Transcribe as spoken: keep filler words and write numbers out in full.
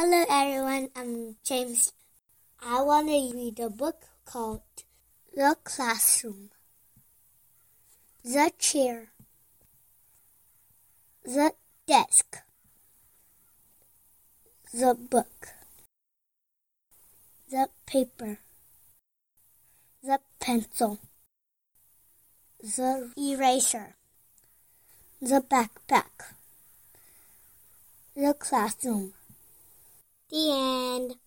Hello everyone, I'm James. I want to read a book called The Classroom. The chair. The desk. The book. The paper. The pencil. The eraser. The backpack. The classroom. The end.